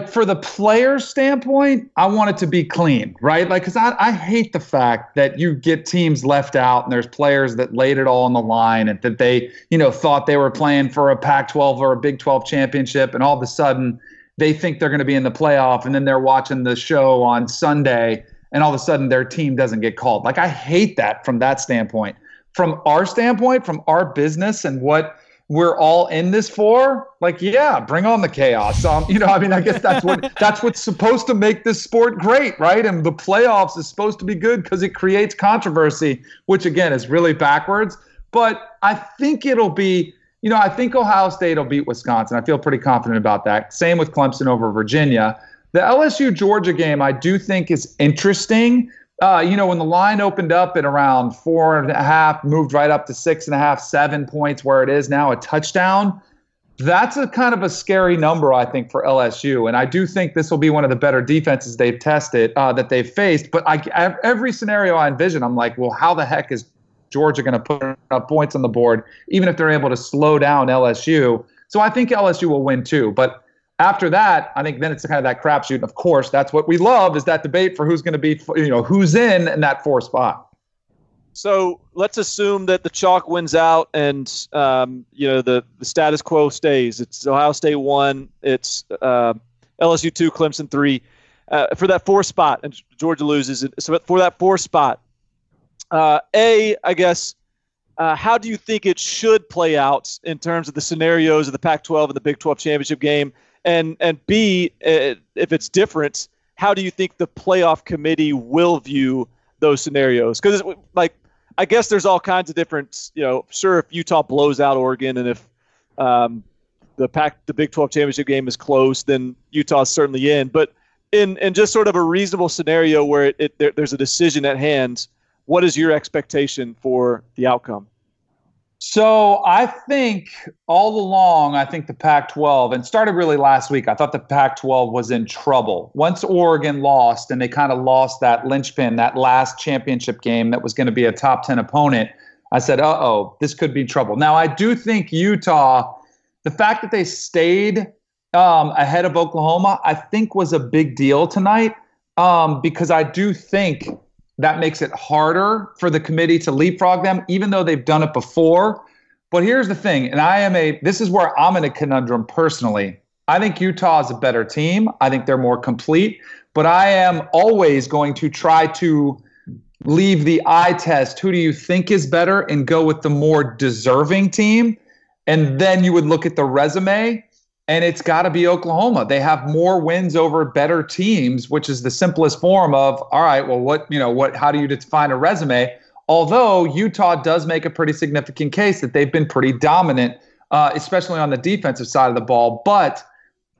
for the player standpoint, I want it to be clean, right? Because I hate the fact that you get teams left out and there's players that laid it all on the line and that they, thought they were playing for a Pac-12 or a Big 12 championship, and all of a sudden – they think they're going to be in the playoff, and then they're watching the show on Sunday, and all of a sudden their team doesn't get called. I hate that from that standpoint. From our standpoint, from our business and what we're all in this for, bring on the chaos. I guess that's what's supposed to make this sport great, right? And the playoffs is supposed to be good because it creates controversy, which, again, is really backwards. But I think it'll be... I think Ohio State will beat Wisconsin. I feel pretty confident about that. Same with Clemson over Virginia. The LSU-Georgia game I do think is interesting. When the line opened up at around 4.5, moved right up to 6.5, 7 points where it is now, a touchdown. That's a kind of a scary number, I think, for LSU. And I do think this will be one of the better defenses they've tested, that they've faced. But every scenario I envision, I'm like, well, how the heck is Georgia going to put up points on the board, even if they're able to slow down LSU? So I think LSU will win too. But after that, I think then it's kind of that crapshoot. And of course, that's what we love, is that debate for who's going to be, who's in that fourth spot. So let's assume that the chalk wins out and, the status quo stays. It's Ohio State 1, it's LSU 2, Clemson 3. For that fourth spot, and Georgia loses it. So for that fourth spot, how do you think it should play out in terms of the scenarios of the Pac-12 and the Big 12 championship game? And B, if it's different, how do you think the playoff committee will view those scenarios? Because, I guess there's all kinds of different, sure, if Utah blows out Oregon and if the Big 12 championship game is close, then Utah's certainly in. But in just sort of a reasonable scenario where there's a decision at hand, what is your expectation for the outcome? So I think all along, the Pac-12, and started really last week, I thought the Pac-12 was in trouble. Once Oregon lost, and they kind of lost that linchpin, that last championship game that was going to be a top 10 opponent, I said, uh-oh, this could be trouble. Now, I do think Utah, the fact that they stayed ahead of Oklahoma, I think was a big deal tonight, because I do think – that makes it harder for the committee to leapfrog them, even though they've done it before. But here's the thing, and this is where I'm in a conundrum personally. I think Utah is a better team. I think they're more complete. But I am always going to try to leave the eye test, who do you think is better, and go with the more deserving team. And then you would look at the resume, and it's got to be Oklahoma. They have more wins over better teams, which is the simplest form of, all right, well, what, how do you define a resume? Although Utah does make a pretty significant case that they've been pretty dominant, especially on the defensive side of the ball. But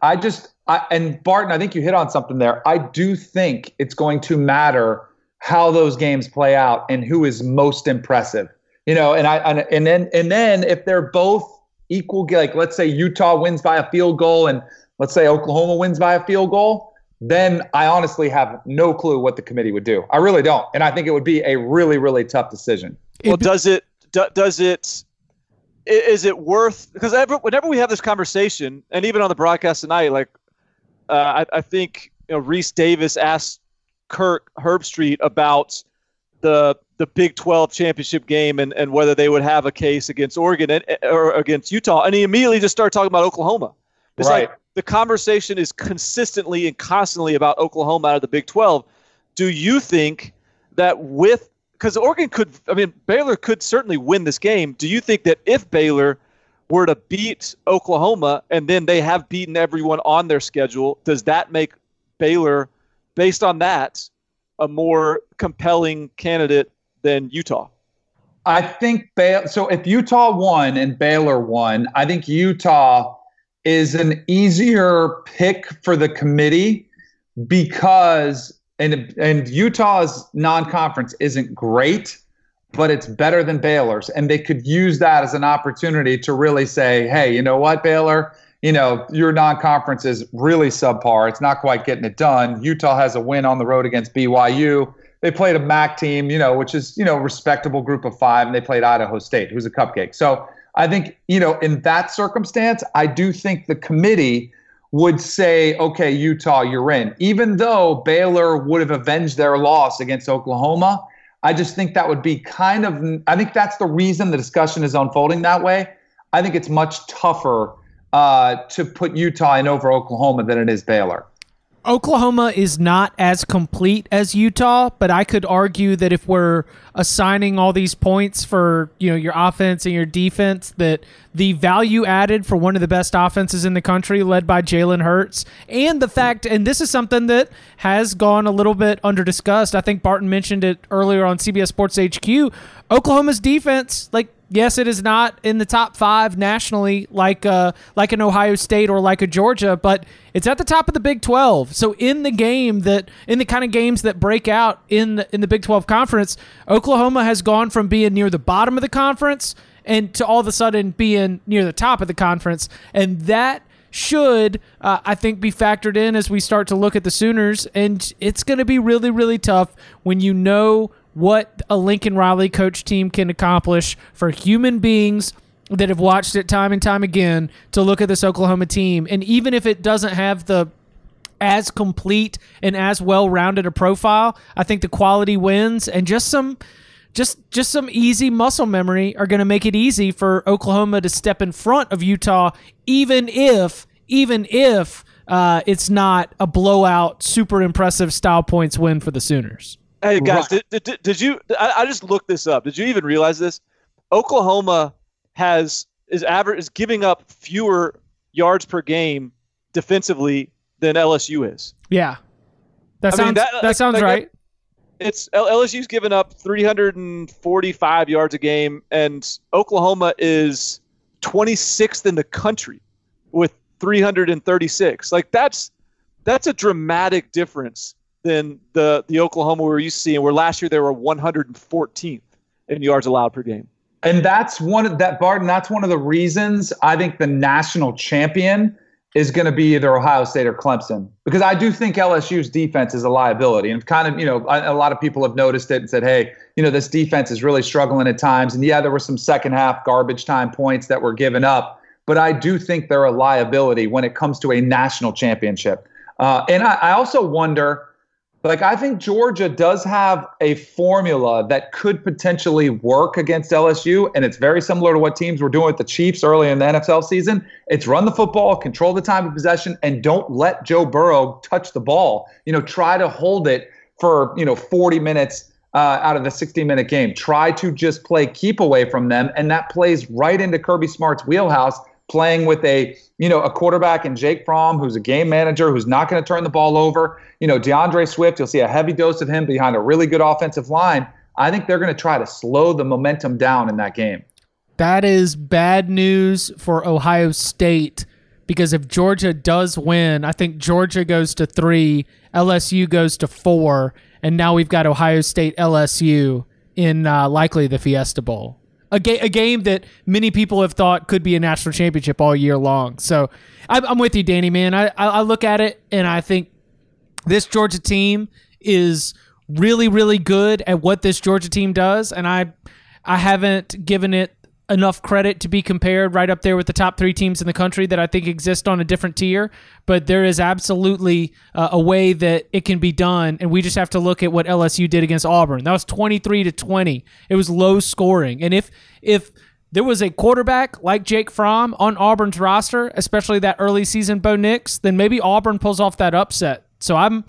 and Barton, I think you hit on something there. I do think it's going to matter how those games play out and who is most impressive. You know, and then if they're both equal, like let's say Utah wins by a field goal and let's say Oklahoma wins by a field goal, then I honestly have no clue what the committee would do. I really don't. And I think it would be a really, really tough decision. Well, is it worth, because whenever we have this conversation, and even on the broadcast tonight, like I think, you know, Reese Davis asked Kirk Herbstreit about the Big 12 championship game and whether they would have a case against Oregon or against Utah. And he immediately just started talking about Oklahoma. It's right. Like the conversation is consistently and constantly about Oklahoma out of the Big 12. Do you think that because Oregon Baylor could certainly win this game. Do you think that if Baylor were to beat Oklahoma and then they have beaten everyone on their schedule, does that make Baylor, based on that, a more compelling candidate than Utah? I think so if Utah won and Baylor won, I think Utah is an easier pick for the committee because and Utah's non-conference isn't great, but it's better than Baylor's, and they could use that as an opportunity to really say, hey, you know what, Baylor? You know, your non-conference is really subpar. It's not quite getting it done. Utah has a win on the road against BYU. They played a MAC team, you know, which is, you know, respectable group of five, and they played Idaho State, who's a cupcake. So I think, you know, in that circumstance, I do think the committee would say, okay, Utah, you're in. Even though Baylor would have avenged their loss against Oklahoma, I just think that would be I think that's the reason the discussion is unfolding that way. I think it's much tougher to put Utah in over Oklahoma than it is Baylor. Oklahoma is not as complete as Utah, but I could argue that if we're assigning all these points for, you know, your offense and your defense, that the value added for one of the best offenses in the country, led by Jalen Hurts, and the fact, and this is something that has gone a little bit under discussed. I think Barton mentioned it earlier on CBS Sports HQ. Oklahoma's defense, like, yes, it is not in the top five nationally like an Ohio State or like a Georgia, but it's at the top of the Big 12. So in the kind of games that break out in the Big 12 conference, Oklahoma has gone from being near the bottom of the conference and to all of a sudden being near the top of the conference. And that should, I think, be factored in as we start to look at the Sooners. And it's going to be really, really tough when you know what a Lincoln Riley coach team can accomplish for human beings that have watched it time and time again to look at this Oklahoma team. And even if it doesn't have the as complete and as well-rounded a profile, I think the quality wins and just some easy muscle memory are going to make it easy for Oklahoma to step in front of Utah, even if it's not a blowout, super impressive style points win for the Sooners. Hey, guys, right. Did you – I just looked this up. Did you even realize this? Oklahoma is giving up fewer yards per game defensively than LSU is. Yeah. That sounds right. LSU's given up 345 yards a game, and Oklahoma is 26th in the country with 336. Like, that's a dramatic difference than the Oklahoma where you see, and where last year they were 114th in yards allowed per game. And that's one of the reasons I think the national champion is going to be either Ohio State or Clemson, because I do think LSU's defense is a liability. And kind of, you know, a lot of people have noticed it and said, hey, you know, this defense is really struggling at times. And yeah, there were some second half garbage time points that were given up, but I do think they're a liability when it comes to a national championship. And I also wonder, like, I think Georgia does have a formula that could potentially work against LSU, and it's very similar to what teams were doing with the Chiefs early in the NFL season. It's run the football, control the time of possession, and don't let Joe Burrow touch the ball. You know, try to hold it for, you know, 40 minutes out of the 60-minute game. Try to just play keep away from them, and that plays right into Kirby Smart's wheelhouse, playing with a quarterback in Jake Fromm, who's a game manager, who's not going to turn the ball over. You know, DeAndre Swift, you'll see a heavy dose of him behind a really good offensive line. I think they're going to try to slow the momentum down in that game. That is bad news for Ohio State, because if Georgia does win, I think Georgia goes to 3, LSU goes to 4, and now we've got Ohio State LSU in likely the Fiesta Bowl. A game that many people have thought could be a national championship all year long. So I'm with you, Danny, man. I look at it, and I think this Georgia team is really, really good at what this Georgia team does, and I haven't given it enough credit to be compared right up there with the top 3 teams in the country that I think exist on a different tier, but there is absolutely a way that it can be done, and we just have to look at what LSU did against Auburn. That was 23-20. It was low scoring, and if there was a quarterback like Jake Fromm on Auburn's roster, especially that early season Bo Nix, then maybe Auburn pulls off that upset. So I'm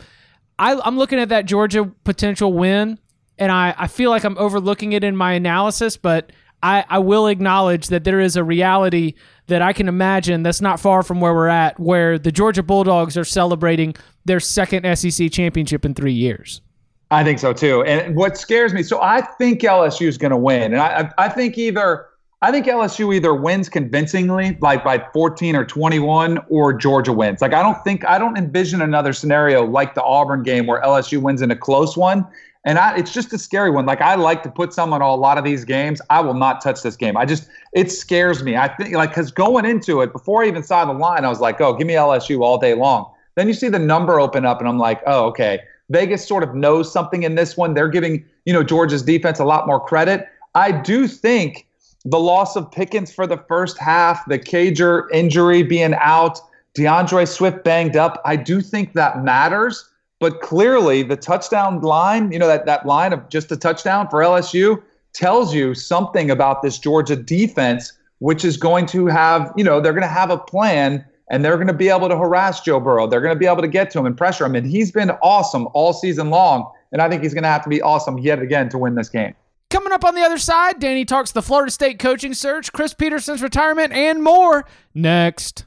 looking at that Georgia potential win, and I feel like I'm overlooking it in my analysis, but I will acknowledge that there is a reality that I can imagine that's not far from where we're at, where the Georgia Bulldogs are celebrating their second SEC championship in 3 years. I think so too. And what scares me, so I think LSU is going to win. And I think LSU either wins convincingly, like by 14 or 21, or Georgia wins. Like I don't envision another scenario like the Auburn game where LSU wins in a close one. And it's just a scary one. Like, I like to put someone on a lot of these games. I will not touch this game. It scares me. I think, like, because going into it, before I even saw the line, I was like, oh, give me LSU all day long. Then you see the number open up, and I'm like, oh, okay. Vegas sort of knows something in this one. They're giving, Georgia's defense a lot more credit. I do think the loss of Pickens for the first half, the Cager injury being out, DeAndre Swift banged up, I do think that matters. But clearly the touchdown line, that line of just a touchdown for LSU tells you something about this Georgia defense, which is going to have, they're going to have a plan, and they're going to be able to harass Joe Burrow. They're going to be able to get to him and pressure him. And he's been awesome all season long. And I think he's going to have to be awesome yet again to win this game. Coming up on the other side, Danny talks the Florida State coaching search, Chris Peterson's retirement, and more next.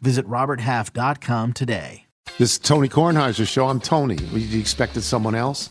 Visit roberthalf.com today. This is Tony Kornheiser's show. I'm Tony. You expected someone else?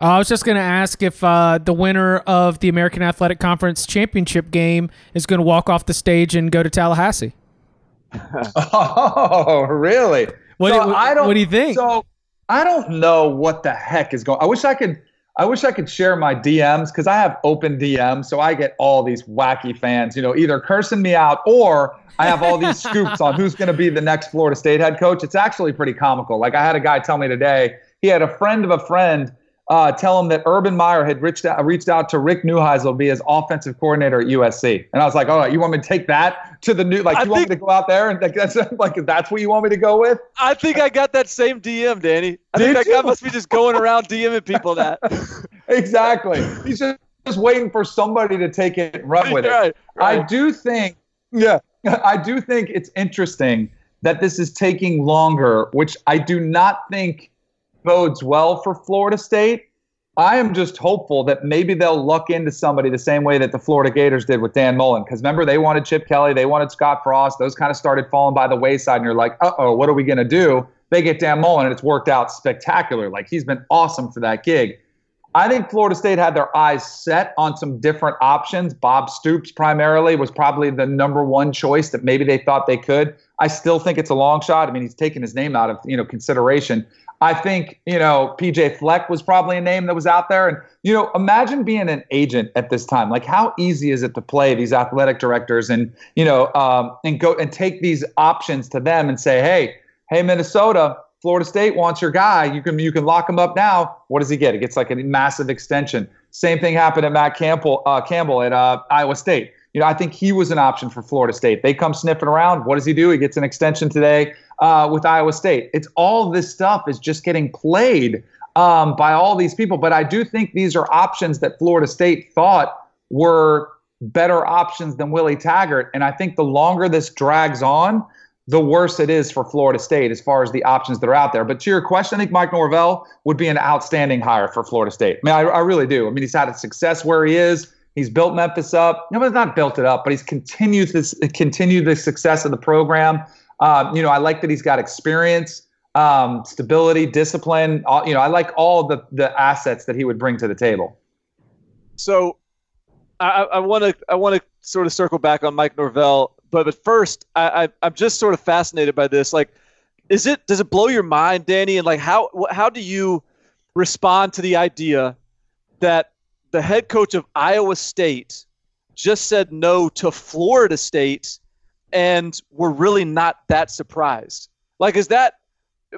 I was just going to ask if the winner of the American Athletic Conference championship game is going to walk off the stage and go to Tallahassee. Oh, really? What do you think? So I don't know what the heck is going on. I wish I could share my DMs, because I have open DMs, so I get all these wacky fans, either cursing me out, or I have all these scoops on who's going to be the next Florida State head coach. It's actually pretty comical. Like, I had a guy tell me today, he had a friend of a friend tell him that Urban Meyer had reached out to Rick Neuheisel to be his offensive coordinator at USC. And I was like, all right, you want me to take that to the new, like, you want me to go out there and that's what you want me to go with? I think I got that same DM, Danny. I think that guy must be just going around DMing people that. Exactly. He's just waiting for somebody to take it and run with it. Right. I do think it's interesting that this is taking longer, which I do not think bodes well for Florida State. I am just hopeful that maybe they'll luck into somebody the same way that the Florida Gators did with Dan Mullen. Because remember, they wanted Chip Kelly, they wanted Scott Frost. Those kind of started falling by the wayside, and you're like, uh-oh, what are we going to do? They get Dan Mullen, and it's worked out spectacular. Like, he's been awesome for that gig. I think Florida State had their eyes set on some different options. Bob Stoops primarily was probably the number one choice that maybe they thought they could. I still think it's a long shot. I mean, he's taken his name out of, consideration. I think, PJ Fleck was probably a name that was out there. And, imagine being an agent at this time. Like, how easy is it to play these athletic directors and, and go and take these options to them and say, hey, Minnesota, Florida State wants your guy. You can lock him up now. What does he get? He gets like a massive extension. Same thing happened at Matt Campbell at Iowa State. I think he was an option for Florida State. They come sniffing around. What does he do? He gets an extension today with Iowa State. It's all this stuff is just getting played by all these people. But I do think these are options that Florida State thought were better options than Willie Taggart. And I think the longer this drags on, the worse it is for Florida State as far as the options that are out there. But to your question, I think Mike Norvell would be an outstanding hire for Florida State. I mean, I really do. I mean, he's had a success where he is. He's built Memphis up. Nobody's not built it up, but he's continued the success of the program. I like that he's got experience, stability, discipline. I like all the assets that he would bring to the table. So I want to sort of circle back on Mike Norvell. But first, I'm just sort of fascinated by this. Like, does it blow your mind, Danny? And like, how do you respond to the idea that the head coach of Iowa State just said no to Florida State, and we're really not that surprised? Like,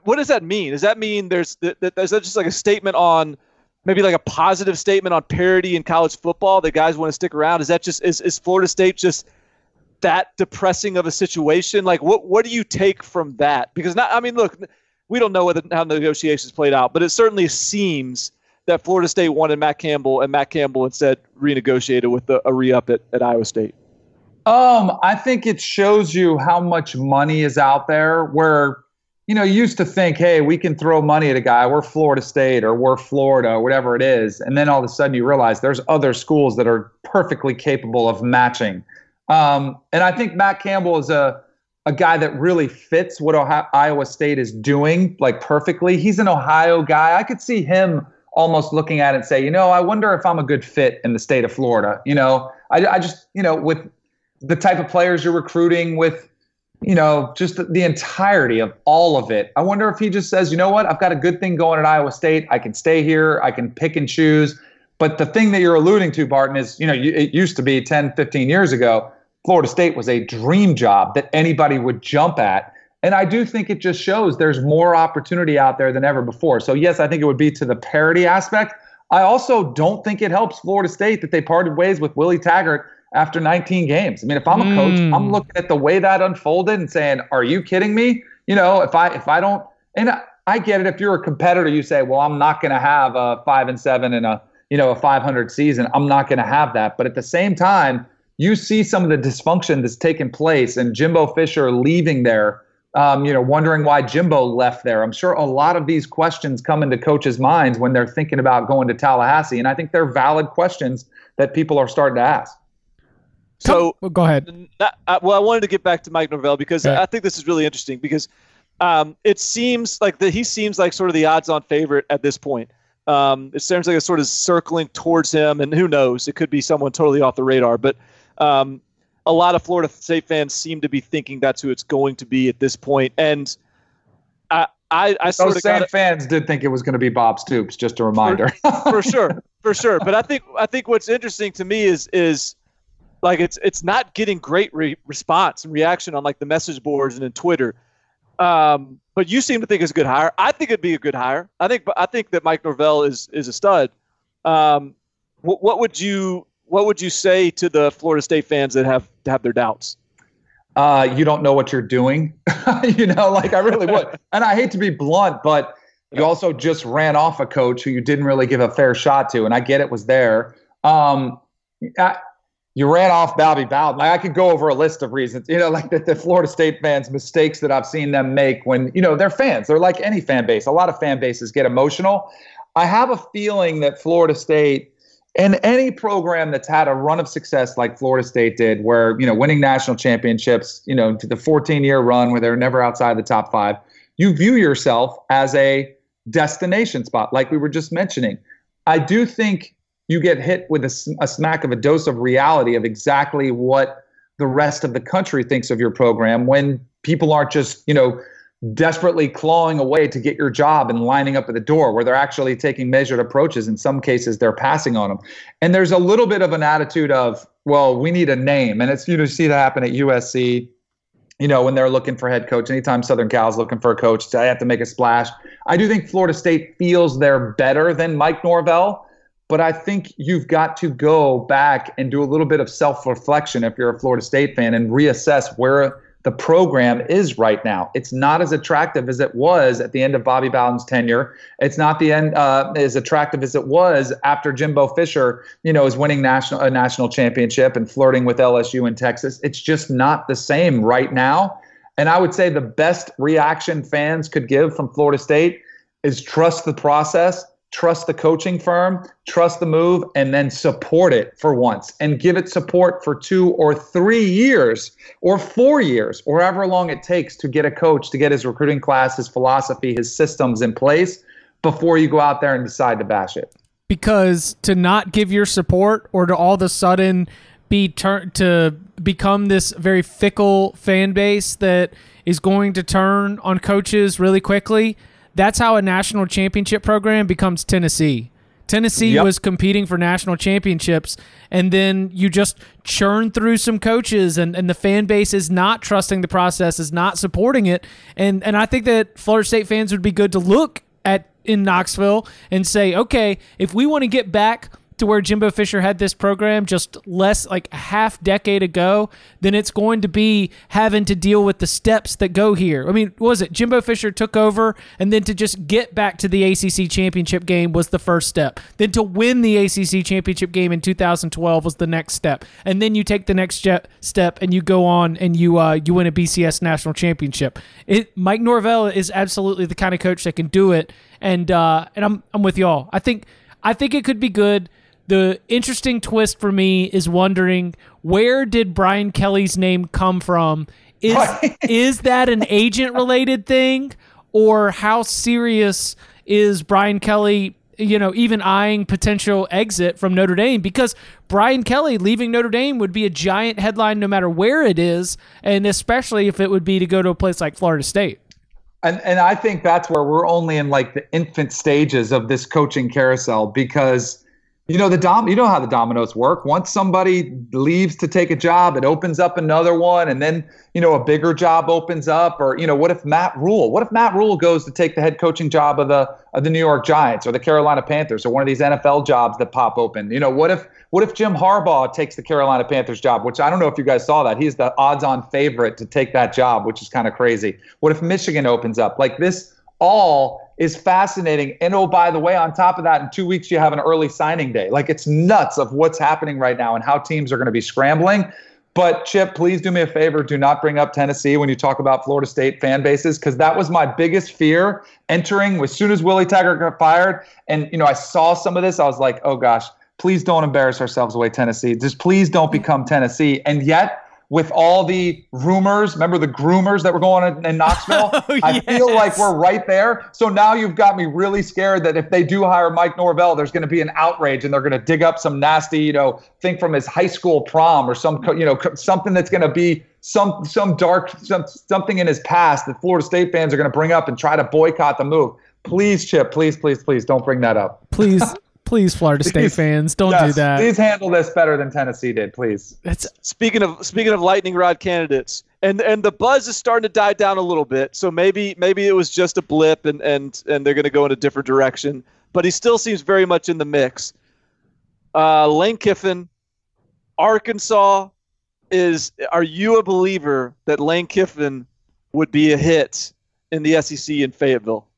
what does that mean? Does that mean there's just like a statement on, maybe like a positive statement on parity in college football that guys want to stick around? Is that just is Florida State just that depressing of a situation? Like, what do you take from that? Because look, we don't know how negotiations played out, but it certainly seems that Florida State wanted Matt Campbell, and Matt Campbell instead renegotiated with a re-up at Iowa State. I think it shows you how much money is out there where, you used to think, hey, we can throw money at a guy. We're Florida State or we're Florida or whatever it is. And then all of a sudden you realize there's other schools that are perfectly capable of matching. And I think Matt Campbell is a guy that really fits what Iowa State is doing, like, perfectly. He's an Ohio guy. I could see him almost looking at it and say, I wonder if I'm a good fit in the state of Florida. I just, with the type of players you're recruiting, with, just the entirety of all of it. I wonder if he just says, you know what, I've got a good thing going at Iowa State. I can stay here. I can pick and choose. But the thing that you're alluding to, Barton, is, it used to be 10, 15 years ago, Florida State was a dream job that anybody would jump at. And I do think it just shows there's more opportunity out there than ever before. So, yes, I think it would be to the parity aspect. I also don't think it helps Florida State that they parted ways with Willie Taggart after 19 games. I mean, if I'm a coach, I'm looking at the way that unfolded and saying, are you kidding me? If I don't – and I get it. If you're a competitor, you say, well, I'm not going to have a 5-7 and a – a 500 season. I'm not going to have that. But at the same time, you see some of the dysfunction that's taken place, and Jimbo Fisher leaving there, wondering why Jimbo left there. I'm sure a lot of these questions come into coaches' minds when they're thinking about going to Tallahassee. And I think they're valid questions that people are starting to ask. So go ahead. I wanted to get back to Mike Norvell because I think this is really interesting because it seems like he seems like sort of the odds-on favorite at this point. It seems like it's sort of circling towards him, and who knows? It could be someone totally off the radar. But a lot of Florida State fans seem to be thinking that's who it's going to be at this point. And I sort of fans did think it was going to be Bob Stoops. Just a reminder, for sure. But I think what's interesting to me is like it's not getting great response and reaction on like the message boards and in Twitter. But you seem to think it's a good hire. I think it'd be a good hire. I think that Mike Norvell is a stud. What would you say to the Florida State fans that have their doubts? You don't know what you're doing. I really would. And I hate to be blunt, but you also just ran off a coach who you didn't really give a fair shot to. And I get it was there. You ran off Bobby Bowden. I could go over a list of reasons, the Florida State fans' mistakes that I've seen them make when, they're fans. They're like any fan base. A lot of fan bases get emotional. I have a feeling that Florida State and any program that's had a run of success like Florida State did, where, winning national championships, to the 14-year run where they're never outside the top five, you view yourself as a destination spot, like we were just mentioning. I do think you get hit with a smack of a dose of reality of exactly what the rest of the country thinks of your program when people aren't just, you know, desperately clawing away to get your job and lining up at the door, where they're actually taking measured approaches. In some cases, they're passing on them. And there's a little bit of an attitude of, well, we need a name. And it's, you know, see that happen at USC, you know, when they're looking for head coach. Anytime Southern Cal's looking for a coach, they have to make a splash. I do think Florida State feels they're better than Mike Norvell, but I think you've got to go back and do a little bit of self-reflection if you're a Florida State fan and reassess where the program is right now. It's not as attractive as it was at the end of Bobby Bowden's tenure. It's not the end as attractive as it was after Jimbo Fisher, you know, is winning a national championship and flirting with LSU and Texas. It's just not the same right now. And I would say the best reaction fans could give from Florida State is trust the process, trust the coaching firm, trust the move, and then support it for once and give it support for 2 or 3 years or 4 years or however long it takes to get a coach, to get his recruiting class, his philosophy, his systems in place before you go out there and decide to bash it. Because to not give your support or to all of a sudden be to become this very fickle fan base that is going to turn on coaches really quickly, that's how a national championship program becomes Tennessee. Tennessee was competing for national championships, and then you just churn through some coaches, and the fan base is not trusting the process, is not supporting it. And I think that Florida State fans would be good to look at in Knoxville and say, okay, if we want to get back to where Jimbo Fisher had this program just less like a half decade ago, then it's going to be having to deal with the steps that go here. I mean, what was it? Jimbo Fisher took over, and then to just get back to the ACC championship game was the first step. Then to win the ACC championship game in 2012 was the next step. And then you take the next step and you go on and you win a BCS national championship. Mike Norvell is absolutely the kind of coach that can do it. And I'm with y'all. I think it could be good. The interesting twist for me is wondering, where did Brian Kelly's name come from? Is that an agent-related thing? Or how serious is Brian Kelly, you know, even eyeing potential exit from Notre Dame? Because Brian Kelly leaving Notre Dame would be a giant headline no matter where it is, and especially if it would be to go to a place like Florida State. And I think that's where we're only in like the infant stages of this coaching carousel, because you know you know how the dominoes work. Once somebody leaves to take a job, it opens up another one, and then, you know, a bigger job opens up. Or, you know, what if Matt Rule goes to take the head coaching job of the New York Giants or the Carolina Panthers or one of these NFL jobs that pop open? You know, what if Jim Harbaugh takes the Carolina Panthers job, which I don't know if you guys saw that. He's the odds-on favorite to take that job, which is kind of crazy. What if Michigan opens up? Like, this all is fascinating. And oh, by the way, on top of that, in 2 weeks, you have an early signing day. Like, it's nuts of what's happening right now and how teams are going to be scrambling. But Chip, please do me a favor. Do not bring up Tennessee when you talk about Florida State fan bases, because that was my biggest fear entering as soon as Willie Taggart got fired. And, you know, I saw some of this. I was like, oh gosh, please don't embarrass ourselves away, Tennessee. Just please don't become Tennessee. And yet, with all the rumors, remember the groomers that were going on in Knoxville? Oh, yes. I feel like we're right there. So now you've got me really scared that if they do hire Mike Norvell, there's going to be an outrage and they're going to dig up some nasty, you know, thing from his high school prom or some, you know, something that's going to be something in his past that Florida State fans are going to bring up and try to boycott the move. Please, Chip, please don't bring that up. Please. Please, Florida State fans, don't do that. Please handle this better than Tennessee did, please. Speaking of lightning rod candidates, and the buzz is starting to die down a little bit, so maybe it was just a blip and they're going to go in a different direction. But he still seems very much in the mix. Lane Kiffin, Arkansas, are you a believer that Lane Kiffin would be a hit in the SEC in Fayetteville?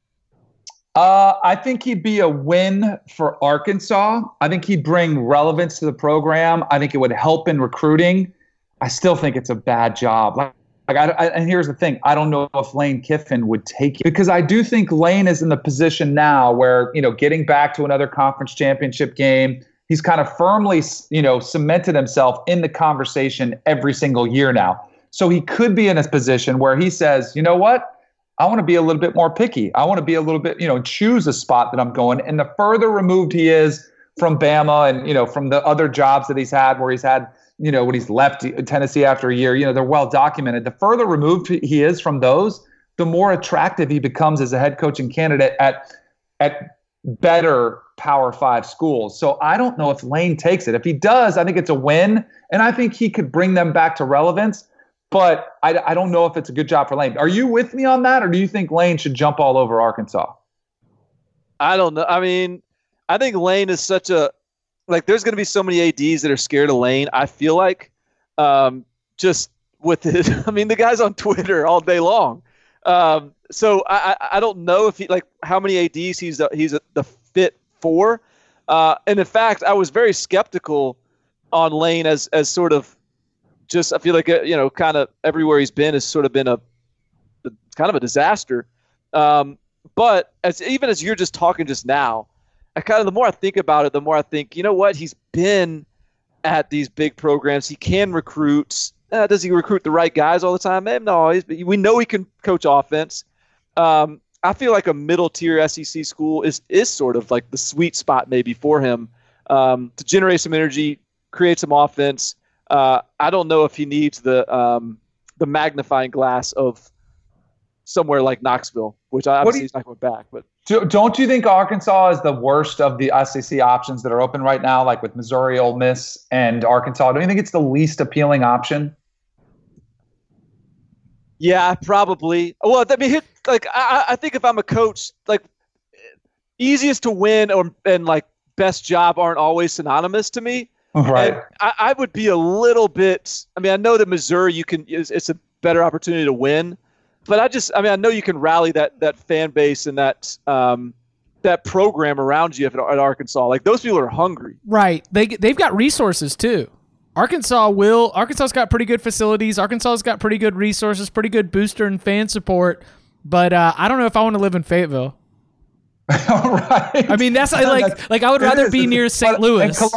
I think he'd be a win for Arkansas. I think he'd bring relevance to the program. I think it would help in recruiting. I still think it's a bad job. And here's the thing. I don't know if Lane Kiffin would take it, because I do think Lane is in the position now where, you know, getting back to another conference championship game, he's kind of firmly, you know, cemented himself in the conversation every single year now. So he could be in a position where he says, you know what? I want to be a little bit more picky. I want to be a little bit, choose a spot that I'm going. And the further removed he is from Bama and, from the other jobs that he's had where he's had, when he's left Tennessee after a year, they're well documented. The further removed he is from those, the more attractive he becomes as a head coaching candidate at better Power 5 schools. So I don't know if Lane takes it. If he does, I think it's a win. And I think he could bring them back to relevance. But I don't know if it's a good job for Lane. Are you with me on that, or do you think Lane should jump all over Arkansas? I don't know. I mean, I think Lane is such a – there's going to be so many ADs that are scared of Lane, I feel like, just with his – the guy's on Twitter all day long. So I don't know if he – how many ADs he's the fit for. And, in fact, I was very skeptical on Lane as sort of – I feel like, kind of everywhere he's been has sort of been a kind of a disaster. But even as you're just talking just now, the more I think about it, the more I think, he's been at these big programs. He can recruit. Does he recruit the right guys all the time? No, we know he can coach offense. I feel like a middle tier SEC school is sort of like the sweet spot maybe for him, to generate some energy, create some offense. I don't know if he needs the magnifying glass of somewhere like Knoxville, which obviously he's not going back. But don't you think Arkansas is the worst of the SEC options that are open right now, like with Missouri, Ole Miss, and Arkansas? Don't you think it's the least appealing option? Yeah, probably. Well, I think if I'm a coach, easiest to win and best job aren't always synonymous to me. Right. I would be a little bit. I know that Missouri, it's a better opportunity to win, but I know you can rally that fan base and that program around you at Arkansas. Those people are hungry. Right. They've got resources too. Arkansas's got pretty good facilities. Arkansas's got pretty good resources, pretty good booster and fan support. But I don't know if I want to live in Fayetteville. All right. That's I would rather be near St. Louis. And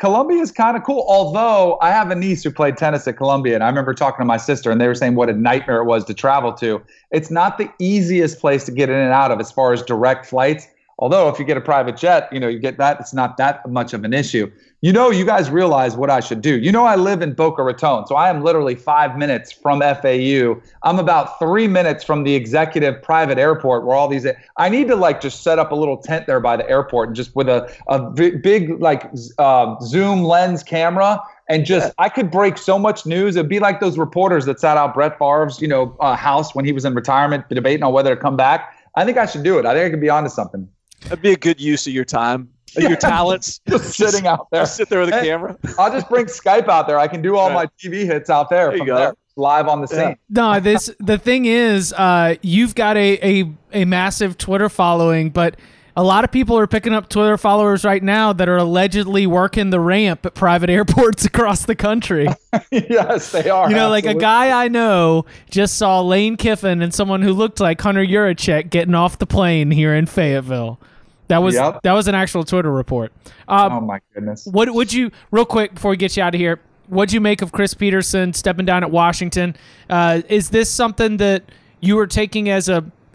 Columbia is kind of cool. Although I have a niece who played tennis at Columbia, and I remember talking to my sister, and they were saying what a nightmare it was to travel to. It's not the easiest place to get in and out of as far as direct flights. Although if you get a private jet, you get that. It's not that much of an issue. You guys realize what I should do. I live in Boca Raton, so I am literally 5 minutes from FAU. I'm about 3 minutes from the executive private airport where all these – I need to, just set up a little tent there by the airport and just with a big, zoom lens camera – and I could break so much news. It'd be like those reporters that sat out Brett Favre's, house when he was in retirement, debating on whether to come back. I think I should do it. I think I could be onto something. That'd be a good use of your time, your talents. Just sitting out there. Just sit there with a camera. I'll just bring Skype out there. I can do all my TV hits out there. There you go. There, live on the scene. No, the thing is, you've got a massive Twitter following, but a lot of people are picking up Twitter followers right now that are allegedly working the ramp at private airports across the country. Yes, they are. Absolutely. A guy I know just saw Lane Kiffin and someone who looked like Hunter Yurichek getting off the plane here in Fayetteville. That was an actual Twitter report. Oh my goodness. What would you, real quick before we get you out of here, what'd you make of Chris Peterson stepping down at Washington? Is this something that you were taking as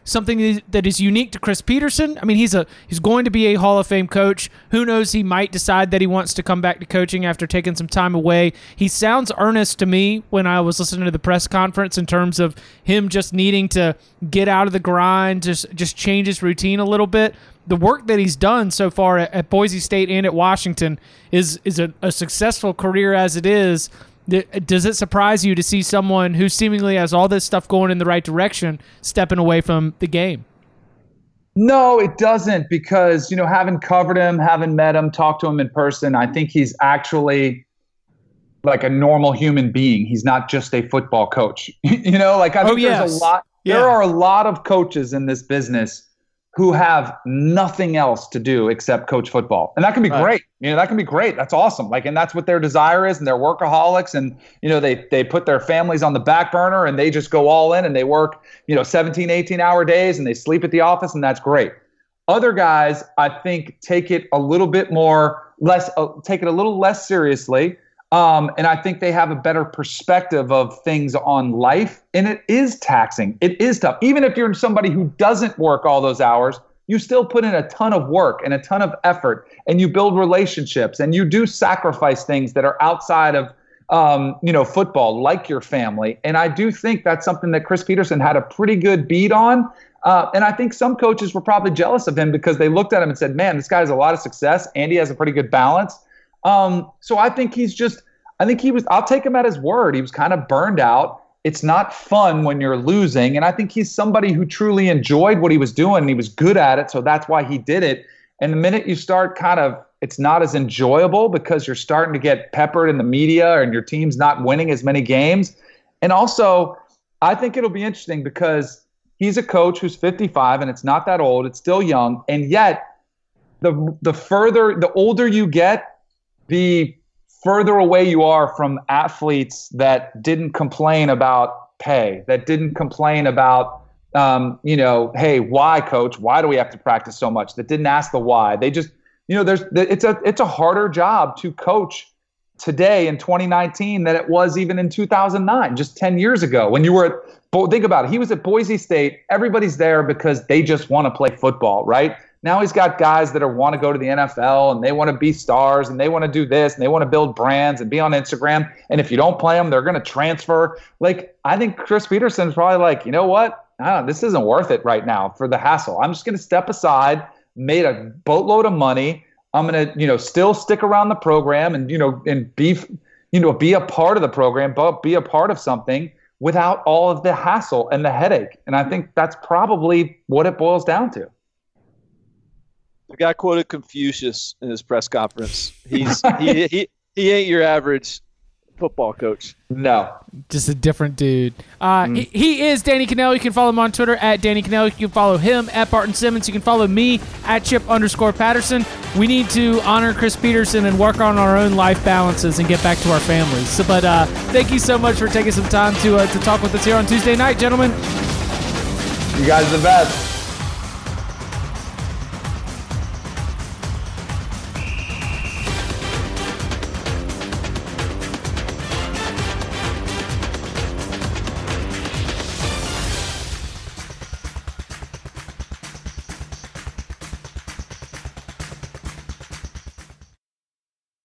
something that is unique to Chris Peterson? He's going to be a Hall of Fame coach. Who knows? He might decide that he wants to come back to coaching after taking some time away. He sounds earnest to me when I was listening to the press conference in terms of him just needing to get out of the grind, just change his routine a little bit. The work that he's done so far at Boise State and at Washington is a successful career as it is. Does it surprise you to see someone who seemingly has all this stuff going in the right direction stepping away from the game? No, it doesn't, because, having covered him, having met him, talked to him in person, I think he's actually like a normal human being. He's not just a football coach. I think there's a lot. Yeah. There are a lot of coaches in this business who have nothing else to do except coach football. And that can be great. That can be great. That's awesome. And that's what their desire is, and they're workaholics, and they put their families on the back burner and they just go all in and they work, 17, 18-hour days and they sleep at the office, and that's great. Other guys, I think, take it a little less seriously. And I think they have a better perspective of things on life. And it is taxing. It is tough. Even if you're somebody who doesn't work all those hours, you still put in a ton of work and a ton of effort, and you build relationships, and you do sacrifice things that are outside of, football, like your family. And I do think that's something that Chris Peterson had a pretty good beat on. And I think some coaches were probably jealous of him because they looked at him and said, man, this guy has a lot of success and he has a pretty good balance. So I think I'll take him at his word. He was kind of burned out. It's not fun when you're losing. And I think he's somebody who truly enjoyed what he was doing and he was good at it. So that's why he did it. And the minute you start kind of, it's not as enjoyable because you're starting to get peppered in the media and your team's not winning as many games. And also, I think it'll be interesting because he's a coach who's 55 and it's not that old. It's still young. And yet the older you get, the further away you are from athletes that didn't complain about pay, that didn't complain about, hey, why, coach? Why do we have to practice so much? That didn't ask the why. They just, it's a harder job to coach today in 2019 than it was even in 2009, just 10 years ago. When you were think about it. He was at Boise State. Everybody's there because they just want to play football, right? Now he's got guys that want to go to the NFL and they want to be stars and they want to do this and they want to build brands and be on Instagram. And if you don't play them, they're going to transfer. Like, I think Chris Peterson's probably like, you know what? This isn't worth it right now for the hassle. I'm just going to step aside, made a boatload of money. I'm going to, still stick around the program and, be a part of the program, but be a part of something without all of the hassle and the headache. And I think that's probably what it boils down to. The guy quoted Confucius in his press conference. He ain't your average football coach. No. Just a different dude. He is Danny Kanell. You can follow him on Twitter at Danny Kanell. You can follow him at Barton Simmons. You can follow me at Chip_Patterson. We need to honor Chris Peterson and work on our own life balances and get back to our families. So, but thank you so much for taking some time to talk with us here on Tuesday night, gentlemen. You guys are the best.